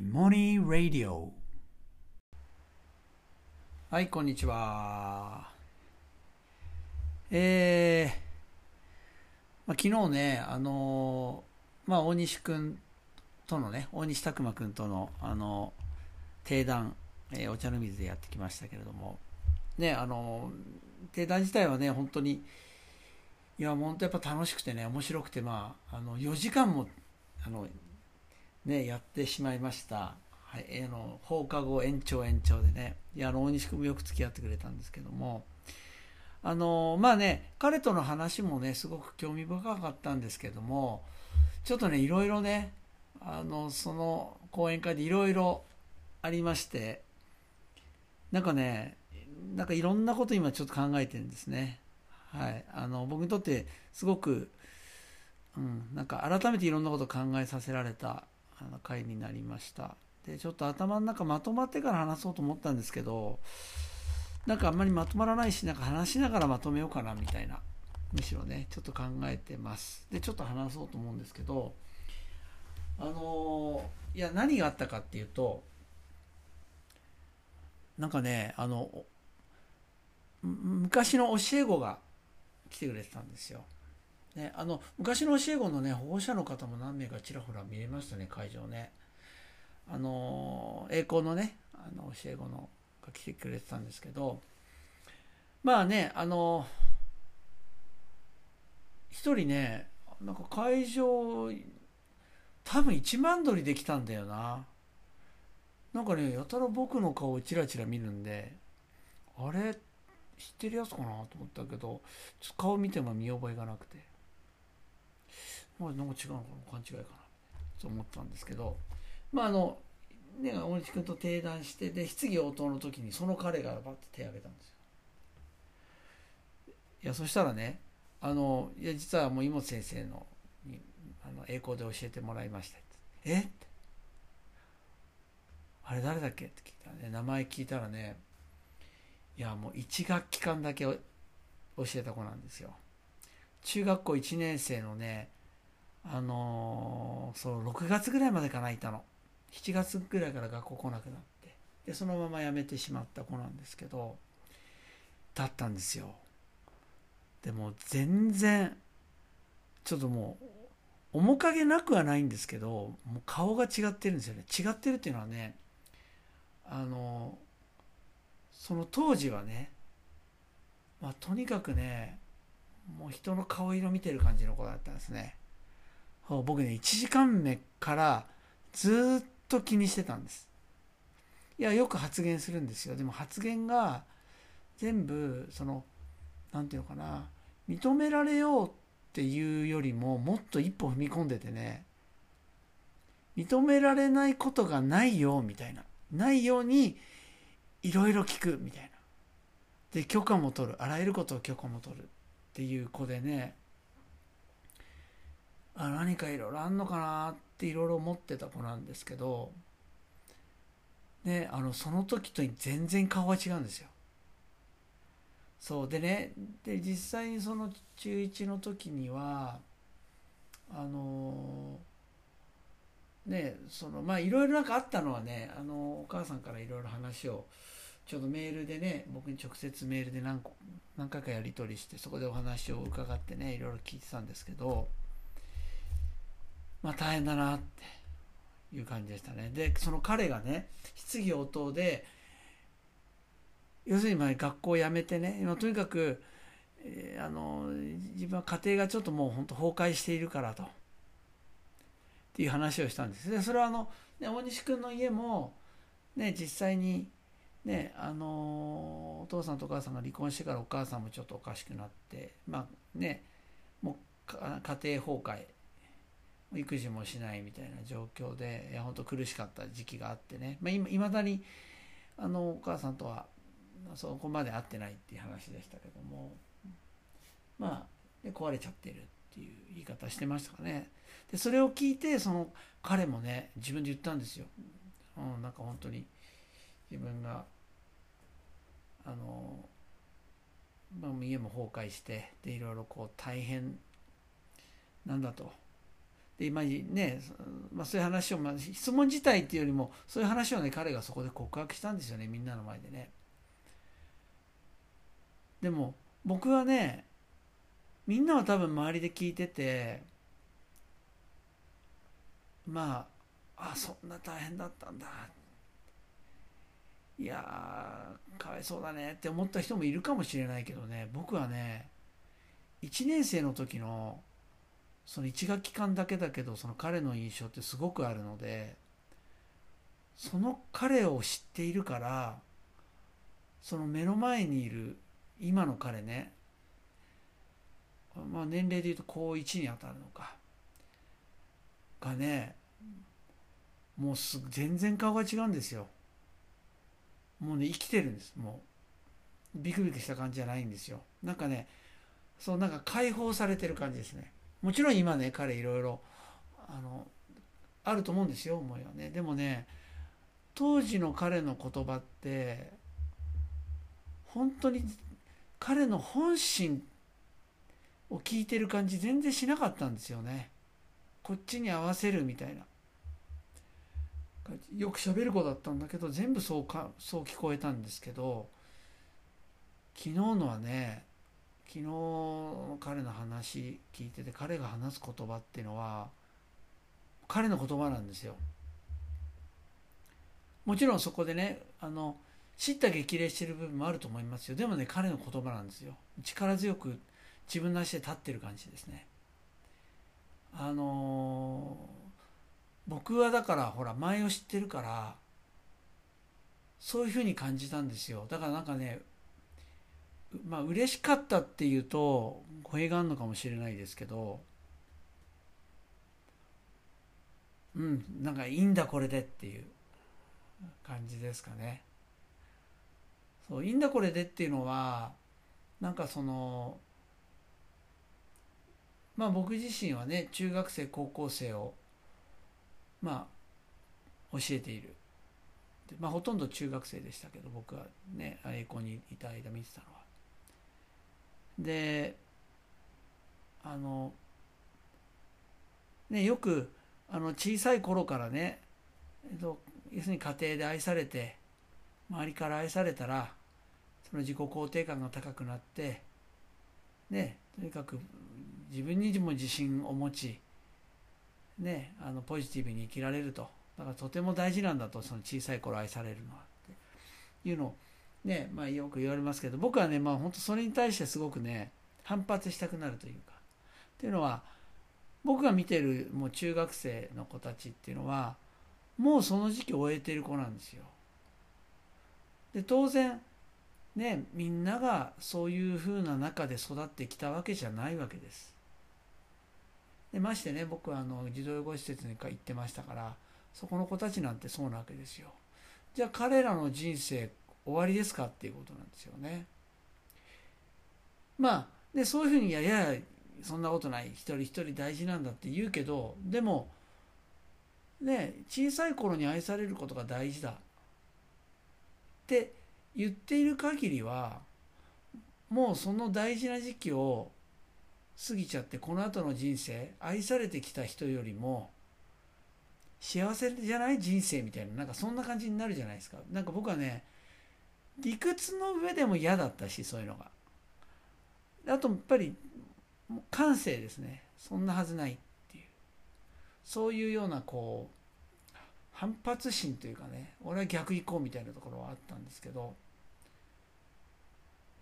イモニーラディオ。はい、こんにちは。昨日ね、大西拓磨君との定談、お茶の水でやってきましたけれどもね、定談自体はね、本当楽しくてね、面白くて、4時間もやってしまいました。はい、放課後延長でね、大西君もよく付き合ってくれたんですけども、彼との話もね、すごく興味深かったんですけども、ちょっとね、いろいろね、その講演会でいろいろありまして、なんかいろんなこと今ちょっと考えてるんですね。はい、僕にとってすごく、改めていろんなことを考えさせられた回になりました。で、ちょっと頭の中まとまってから話そうと思ったんですけど、あんまりまとまらないし、話しながらまとめようかなみたいな、むしろね、ちょっと考えてます。で、ちょっと話そうと思うんですけど、何があったかっていうと、昔の教え子が来てくれてたんですよ。ね、昔の教え子のね、保護者の方も何名かちらほら見れましたね、会場ね。栄光のね、教え子のが来てくれてたんですけど、一人ね、会場多分1万ドルできたんだよな。やたら僕の顔をチラチラ見るんで、あれ知ってるやつかなと思ったけど、ちょっと顔見ても見覚えがなくて、違うのかな、勘違いかなと思ったんですけど、大西君と定談して、で質疑応答の時にその彼がバッて手を挙げたんですよ。いや、そしたらね、実はもう妹先生のに英語で教えてもらいましたって。えって、あれ誰だっけって聞いたらね、名前聞いたらね、1学期間だけ教えた子なんですよ。中学校1年生のね、6月ぐらいまでいたの。7月ぐらいから学校来なくなって、でそのまま辞めてしまった子なんですけど、だったんですよ。でも全然ちょっともう面影なくはないんですけど、もう顔が違ってるんですよね。違ってるっていうのはね、その当時はね、とにかくね、もう人の顔色見てる感じの子だったんですね。僕ね、1時間目からずっと気にしてたんです。いや、よく発言するんですよ。でも発言が全部認められようっていうよりも、もっと一歩踏み込んでてね、認められないことがないよみたいな、ないようにいろいろ聞くみたいな。で、許可も取る、あらゆることを許可も取るっていう子でね、何かいろいろあんのかなっていろいろ思ってた子なんですけど、ね、その時と全然顔が違うんですよ。そうでね、で実際にその中1の時にはいろいろあったのはね、お母さんからいろいろ話をちょっとメールでね、僕に直接メールで何回かやり取りして、そこでお話を伺ってね、いろいろ聞いてたんですけど、大変だなっていう感じでしたね。でその彼がね、質疑応答で、要するに学校を辞めてね、とにかく、自分は家庭がちょっともう本当崩壊しているからとっていう話をしたんです。でそれは大西君の家もね、実際にね、お父さんとお母さんが離婚してから、お母さんもちょっとおかしくなって、もう家庭崩壊、育児もしないみたいな状況で、いや本当苦しかった時期があってね、いまだにお母さんとはそこまで会ってないっていう話でしたけども、壊れちゃってるっていう言い方してましたかね。でそれを聞いて、その彼もね、自分で言ったんですよ。本当に自分が家も崩壊して、でいろいろ大変なんだと。で今ね、そういう話を、質問自体っていうよりもそういう話をね彼がそこで告白したんですよね、みんなの前でね。でも僕はね、みんなは多分周りで聞いてて、あ、そんな大変だったんだ、いやーかわいそうだねって思った人もいるかもしれないけどね、僕はね1年生の時のその1学期間だけだけど、その彼の印象ってすごくあるので、その彼を知っているから、その目の前にいる今の彼ね、年齢でいうと高1に当たるのかがね、もう全然顔が違うんですよ。もうね生きてるんです。もうビクビクした感じじゃないんですよ。なんかね、そう、なんか解放されてる感じですね。もちろん今ね彼いろいろあると思うんですよ、思いはね。でもね、当時の彼の言葉って本当に彼の本心を聞いてる感じ全然しなかったんですよね。こっちに合わせるみたいな、よく喋る子だったんだけど、全部そう聞こえたんですけど、昨日のはね、昨日の彼の話聞いてて、彼が話す言葉っていうのは彼の言葉なんですよ。もちろんそこでね叱咤激励してる部分もあると思いますよ。でもね彼の言葉なんですよ。力強く自分の足で立ってる感じですね。僕はだからほら前を知ってるから、そういうふうに感じたんですよ。だからなんかね、嬉しかったっていうと語弊があるのかもしれないですけど、なんかいいんだこれでっていう感じですかね。そういいんだこれでっていうのは、なんかその僕自身はね中学生高校生を教えている。ほとんど中学生でしたけど、僕はね栄光にいた間見てたのは。でよく小さい頃からね、要するに家庭で愛されて周りから愛されたら、その自己肯定感が高くなってね、とにかく自分にも自信を持ちね、ポジティブに生きられると。だからとても大事なんだと、その小さい頃愛されるのはっていうのをね、よく言われますけど、僕はね本当それに対してすごくね反発したくなるというか、っていうのは僕が見てるもう中学生の子たちっていうのはもうその時期を終えてる子なんですよ。で当然ね、みんながそういうふうな中で育ってきたわけじゃないわけです。でましてね、僕は児童養護施設に行ってましたから、そこの子たちなんてそうなわけですよ。じゃあ彼らの人生終わりですかっていうことなんですよね。でそういうふうにいやいやそんなことない、一人一人大事なんだって言うけど、でもね小さい頃に愛されることが大事だって言っている限りは、もうその大事な時期を過ぎちゃって、この後の人生愛されてきた人よりも幸せじゃない人生みたいな、なんかそんな感じになるじゃないですか。なんか僕はね理屈の上でも嫌だったし、そういうのが、あとやっぱり感性ですね。そんなはずないっていう、そういうようなこう反発心というかね、俺は逆行こうみたいなところはあったんですけど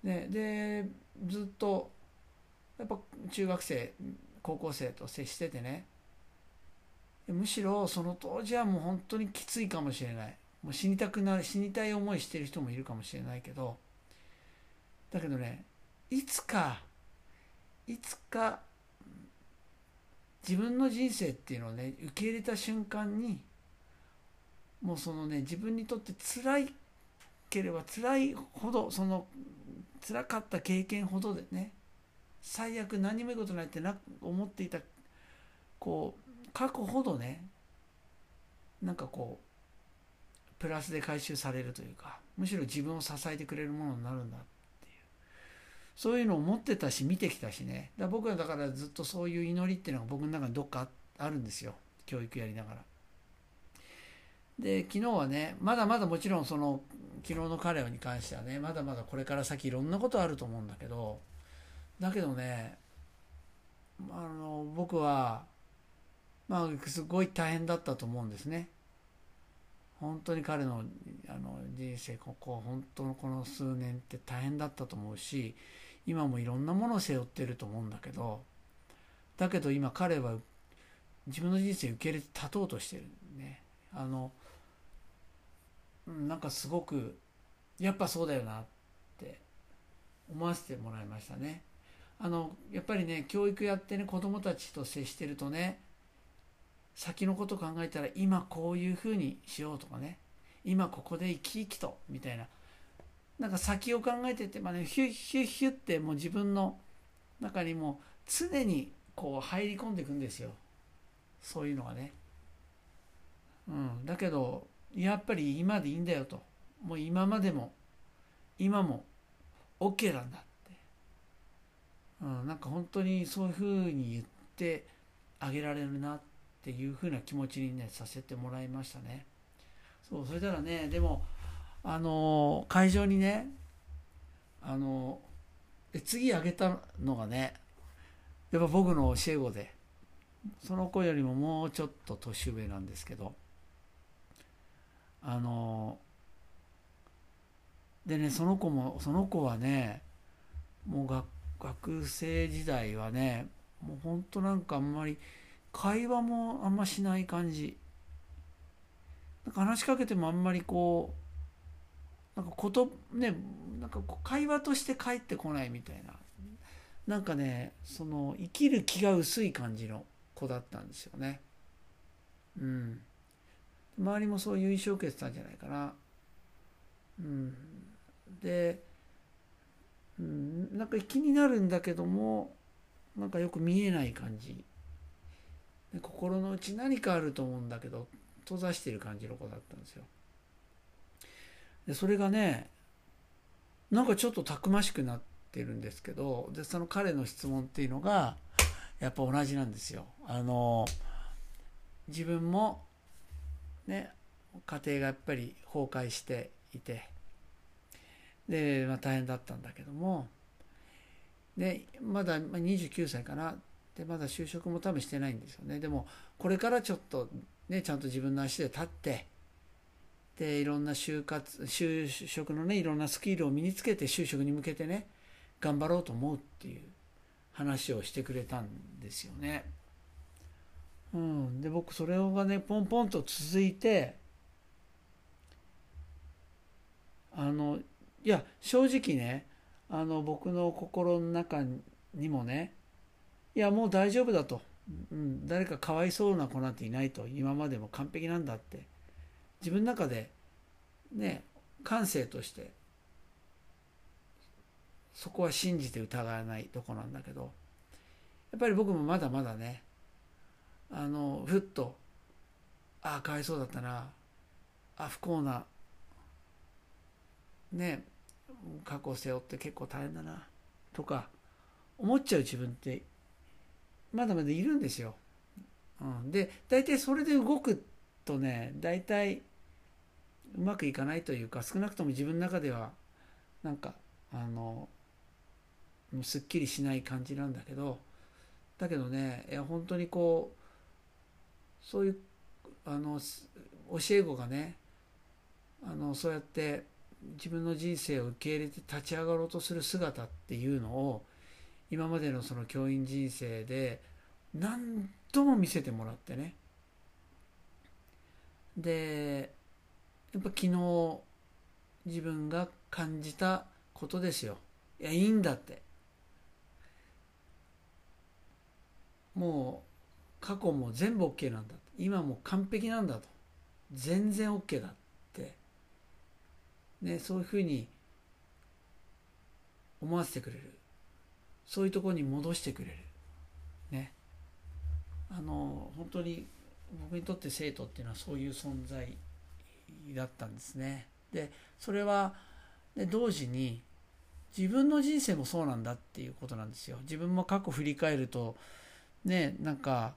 ね。でずっとやっぱ中学生高校生と接しててね、むしろその当時はもう本当にきついかもしれない、もう死にたい思いしてる人もいるかもしれないけど、だけどね、いつか自分の人生っていうのをね受け入れた瞬間に、もうそのね自分にとって辛いければ辛いほど、その辛かった経験ほどでね、最悪何もいいことないって思っていたこう過去ほどね、なんかこうプラスで回収されるというか、むしろ自分を支えてくれるものになるんだっていう、そういうのを持ってたし見てきたしね。僕はだからずっとそういう祈りっていうのが僕の中にどっかあるんですよ、教育やりながら。で、昨日はね、まだまだもちろんその昨日の彼に関してはね、まだまだこれから先いろんなことあると思うんだけど、だけどね、僕はすごい大変だったと思うんですね。本当に彼の人生、本当のこの数年って大変だったと思うし、今もいろんなものを背負ってると思うんだけど、だけど今彼は自分の人生受け入れて立とうとしてるね。なんかすごくやっぱそうだよなって思わせてもらいましたね。やっぱりね、教育やってね、子どもたちと接してるとね、先のこと考えたら今こういうふうにしようとかね、今ここで生き生きとみたいな、なんか先を考えてて、ヒュッヒュッヒュッってもう自分の中にも常にこう入り込んでいくんですよ、そういうのがね。だけどやっぱり今でいいんだよと、もう今までも今も OK なんだって、なんか本当にそういうふうに言ってあげられるなっていうふうな気持ちにねさせてもらいましたね。そう、それからね、でも会場にね、次あげたのがね、やっぱ僕の教え子で、その子よりももうちょっと年上なんですけど、でね、その子はね、もう学生時代はね、もう本当なんかあんまり会話もあんましない感じ、なんか話しかけてもあんまりこうなんかこう会話として返ってこないみたいな、なんかね、その生きる気が薄い感じの子だったんですよね。周りもそういう印象を受けてたんじゃないかな。で、なんか気になるんだけども、なんかよく見えない感じで、心の内何かあると思うんだけど閉ざしてる感じの子だったんですよ。で、それがね、なんかちょっとたくましくなってるんですけど、でその彼の質問っていうのがやっぱ同じなんですよ。自分もね、家庭がやっぱり崩壊していて、で、大変だったんだけども、でまだ29歳かな、でまだ就職も多分してないんですよね。でもこれからちょっとね、ちゃんと自分の足で立って、でいろんな就職のね、いろんなスキルを身につけて就職に向けてね、頑張ろうと思うっていう話をしてくれたんですよね。で僕それがねポンポンと続いて、いや正直ね、僕の心の中にもね、いやもう大丈夫だと、誰かかわいそうな子なんていないと、今までも完璧なんだって自分の中でね、感性としてそこは信じて疑わないとこなんだけど、やっぱり僕もまだまだね、ふっと、かわいそうだったな、不幸なね、過去を背負って結構大変だなとか思っちゃう自分ってまだまだいるんですよ。で大体それで動くとね、大体うまくいかないというか、少なくとも自分の中ではなんかすっきりしない感じなんだけど、だけどね、本当にこうそういう教え子がね、そうやって自分の人生を受け入れて立ち上がろうとする姿っていうのを、今までのその教員人生で何度も見せてもらってね、でやっぱ昨日自分が感じたことですよ。いや、いいんだって、もう過去も全部 OK なんだ、今も完璧なんだと、全然 OK だって、ね、そういうふうに思わせてくれる、そういうところに戻してくれる、ね、本当に僕にとって生徒っていうのはそういう存在だったんですね。でそれは、ね、同時に自分の人生もそうなんだっていうことなんですよ。自分も過去振り返るとね、なんか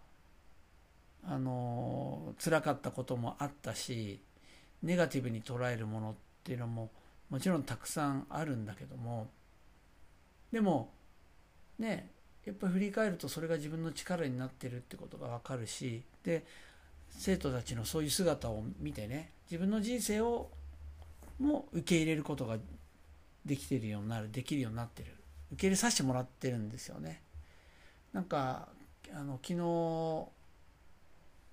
辛かったこともあったし、ネガティブに捉えるものっていうのももちろんたくさんあるんだけども、でもね、やっぱり振り返るとそれが自分の力になってるってことが分かるし、で生徒たちのそういう姿を見てね、自分の人生をも受け入れることができるようになってる、受け入れさせてもらってるんですよね。なんか昨日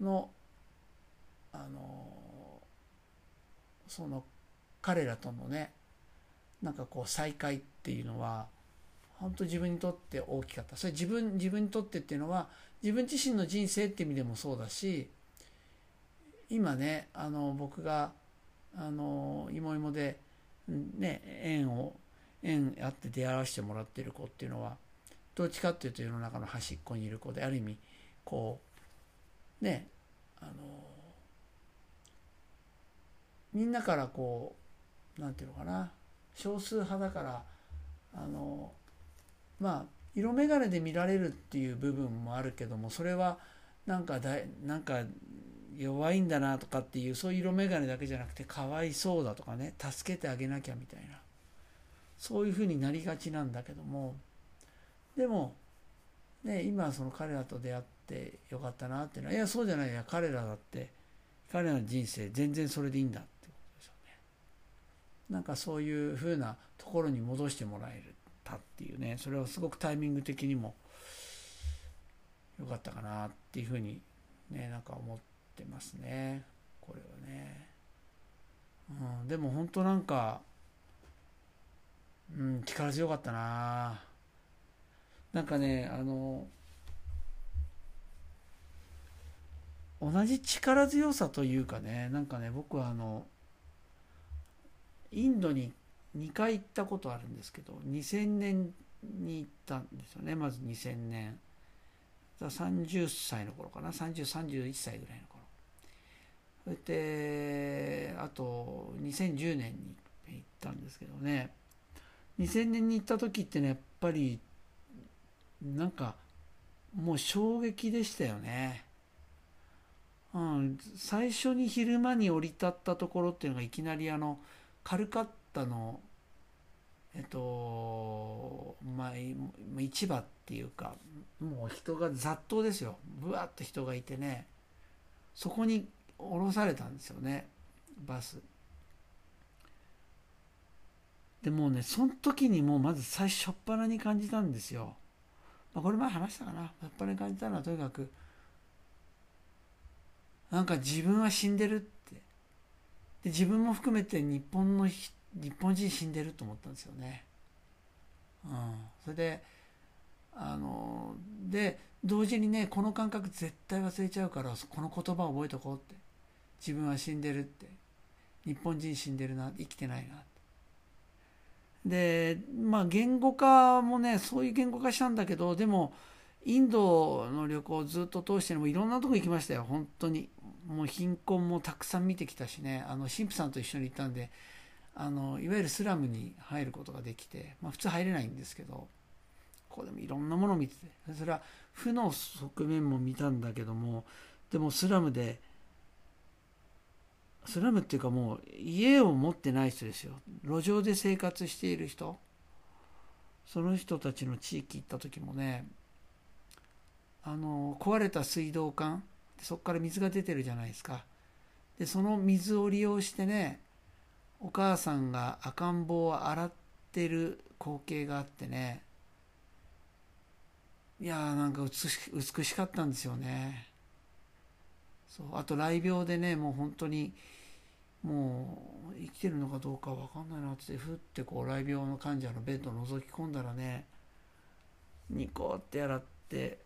のその彼らとのね、なんかこう再会っていうのは本当自分にとって大きかった。それ自分にとってっていうのは自分自身の人生って意味でもそうだし、今ね僕がいもいもでね縁あって出会わせてもらってる子っていうのはどっちかっていうと世の中の端っこにいる子で、ある意味こうねみんなからこうなんていうのかな、少数派だからまあ色眼鏡で見られるっていう部分もあるけども、それはなんか弱いんだなとかっていう、そういう色眼鏡だけじゃなくてかわいそうだとかね、助けてあげなきゃみたいな、そういうふうになりがちなんだけども、でもね今その彼らと出会ってよかったなっていうのは、いやそうじゃないや、彼らの人生全然それでいいんだってことですよね。なんかそういうふうなところに戻してもらえたっていうね、それはすごくタイミング的にもよかったかなっていうふうにね、なんか思ってますね、これはね。でも本当なんか力強かったな。なんかね同じ力強さというかね、なんかね僕はインドに2回行ったことあるんですけど、2000年に行ったんですよね。まず2000年、30歳の頃かな、30、31歳ぐらいの頃、それであと2010年に行ったんですけどね、2000年に行った時ってね、やっぱりなんかもう衝撃でしたよね。最初に昼間に降り立ったところっていうのがいきなりカルカッタの市場っていうか、もう人が雑踏ですよ、ぶわっと人がいてね、そこに降ろされたんですよね、バスで。もうねその時にもうまず最初っ端に感じたんですよ。これ前話したかな、初っ端に感じたのはとにかくなんか自分は死んでるって、で自分も含めて日本人死んでると思ったんですよね。それでで同時にね、この感覚絶対忘れちゃうからこの言葉を覚えとこうって、自分は死んでるって、日本人死んでるな、生きてないなって。でまあ言語化もね、そういう言語化したんだけど、でもインドの旅行をずっと通してもいろんなとこ行きましたよ、本当に。もう貧困もたくさん見てきたしね、神父さんと一緒に行ったんでいわゆるスラムに入ることができて、まあ、普通入れないんですけど、ここでもいろんなものを見てて、それは負の側面も見たんだけども、でもスラムっていうかもう家を持ってない人ですよ、路上で生活している人、その人たちの地域行った時もね、壊れた水道管、そこから水が出てるじゃないですか。でその水を利用してね、お母さんが赤ん坊を洗ってる光景があってね、いやーなんか美しかったんですよね。そう、あと雷病でね、もう本当にもう生きてるのかどうか分かんないなって、ふってこう雷病の患者のベッドを覗き込んだらね、ニコって洗って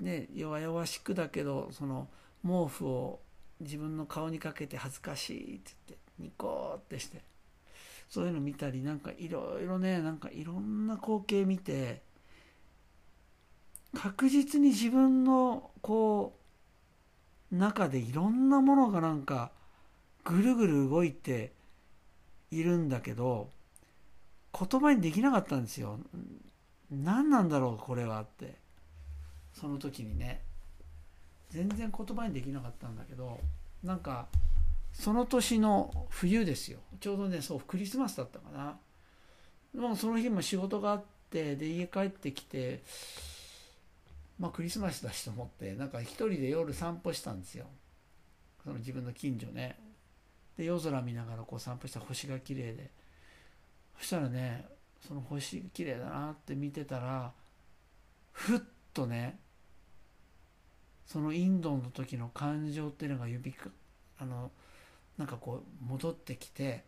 ね、弱々しくだけどその毛布を自分の顔にかけて恥ずかしいって言ってニコーってして、そういうの見たり、なんかいろいろね、なんかいろんな光景見て、確実に自分のこう中でいろんなものがなんかぐるぐる動いているんだけど言葉にできなかったんですよ。何なんだろうこれはって、その時にね、全然言葉にできなかったんだけど、なんかその年の冬ですよ、ちょうどね、そうクリスマスだったかな。もうその日も仕事があって、で家帰ってきて、まあクリスマスだしと思って、なんか一人で夜散歩したんですよ、その自分の近所ね。で夜空見ながらこう散歩したら星が綺麗で、そしたらね、その星綺麗だなって見てたら、ふっとね、そのインドの時の感情っていうのがなんかこう戻ってきて、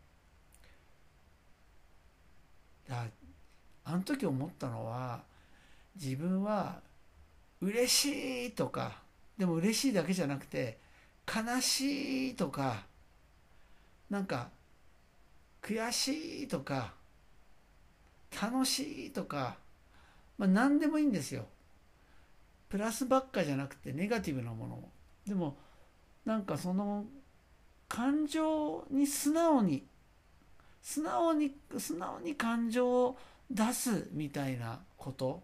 あの時思ったのは、自分は嬉しいとか、でも嬉しいだけじゃなくて悲しいとか、なんか悔しいとか楽しいとか、まあ何でもいいんですよ。プラスばっかじゃなくてネガティブなものも。でもなんかその感情に素直に感情を出すみたいなこと、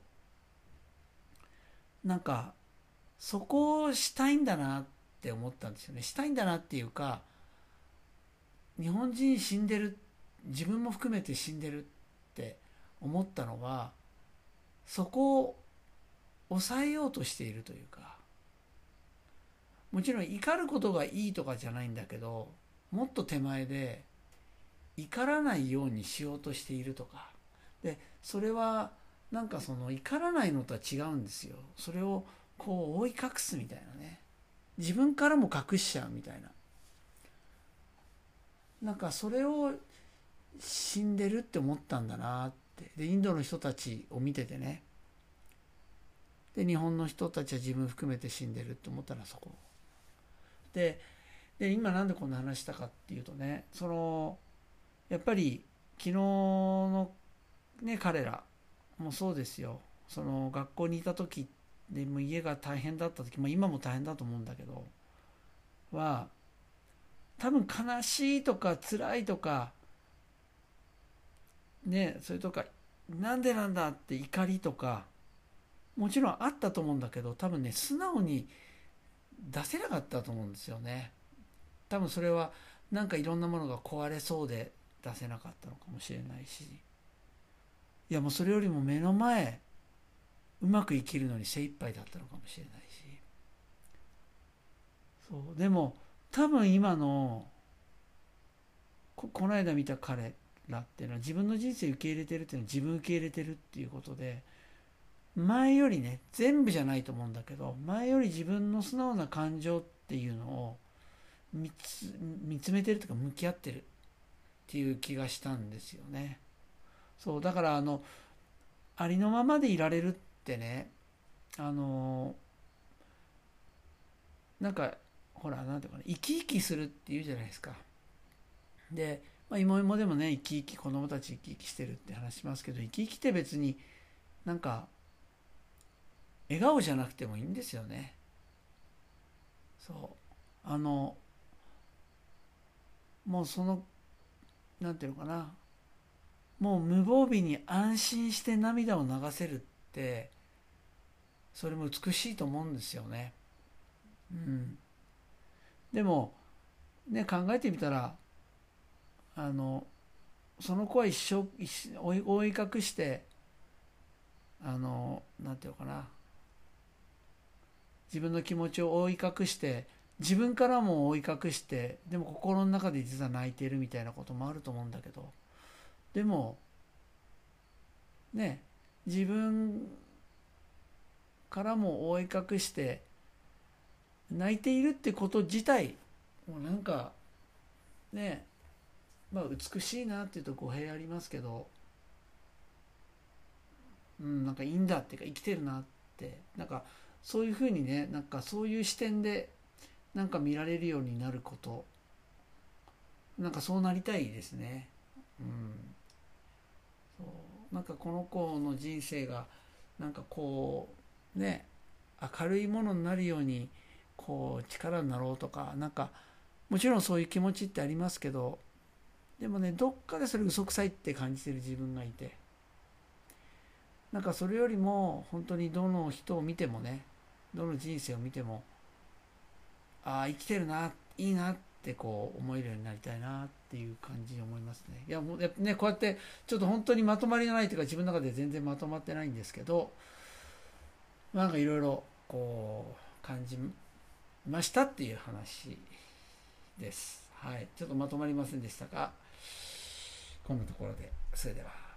なんかそこをしたいんだなって思ったんですよね。したいんだなっていうか、日本人死んでる、自分も含めて死んでるって思ったのは、そこを抑えようとしているというか、もちろん怒ることがいいとかじゃないんだけど、もっと手前で怒らないようにしようとしているとかで、それはなんかその怒らないのとは違うんですよ。それをこう覆い隠すみたいなね、自分からも隠しちゃうみたいな、なんかそれを死んでるって思ったんだなって。でインドの人たちを見ててね、で日本の人たちは自分含めて死んでるって思ったら、そこで今なんでこんな話したかっていうとね、そのやっぱり昨日のね、彼らもそうですよ。その学校にいた時でも、家が大変だった時、まあ、今も大変だと思うんだけどは、多分悲しいとか辛いとかね、それとかなんでなんだって怒りとか、もちろんあったと思うんだけど、多分ね、素直に出せなかったと思うんですよね。多分それはなんかいろんなものが壊れそうで出せなかったのかもしれないし、いやもうそれよりも目の前、うまく生きるのに精一杯だったのかもしれないし、そうでも多分今の この間見た彼らっていうのは、自分の人生受け入れてるっていうのは、自分受け入れてるっていうことで、前よりね、全部じゃないと思うんだけど、前より自分の素直な感情っていうのを見つめてるとか、向き合ってるっていう気がしたんですよね。そうだから、ありのままでいられるってね、なんかほら、なんていうかね、生き生きするっていうじゃないですか。で、まあ、今でもね、生き生き、子供たち生き生きしてるって話しますけど、生き生きって別になんか笑顔じゃなくてもいいんですよね。そう、もうその、なんていうのかな、もう無防備に安心して涙を流せるって、それも美しいと思うんですよね。うん。でもね、考えてみたら、その子は一生覆い隠して、なんていうのかな、自分の気持ちを覆い隠して、自分からも覆い隠して、でも心の中で実は泣いているみたいなこともあると思うんだけど、でもね、自分からも覆い隠して泣いているってこと自体もうなんかね、まあ美しいなっていうと語弊ありますけど、うん、なんかいいんだっていうか、生きてるなって、なんかそういうふうにね、なんかそういう視点でなんか見られるようになること、なんかそうなりたいですね。うん。そう、なんかこの子の人生がなんかこうね、明るいものになるようにこう力になろうとか、なんかもちろんそういう気持ちってありますけど、でもね、どっかでそれ嘘くさいって感じてる自分がいて、なんかそれよりも本当にどの人を見てもね、どの人生を見ても、ああ生きてるな、いいなってこう思えるようになりたいなっていう感じに思いますね。いやもうやっぱね、こうやってちょっと本当にまとまりがないというか、自分の中で全然まとまってないんですけど、なんかいろいろこう感じましたっていう話です。はい、ちょっとまとまりませんでしたが、こんなところでそれでは。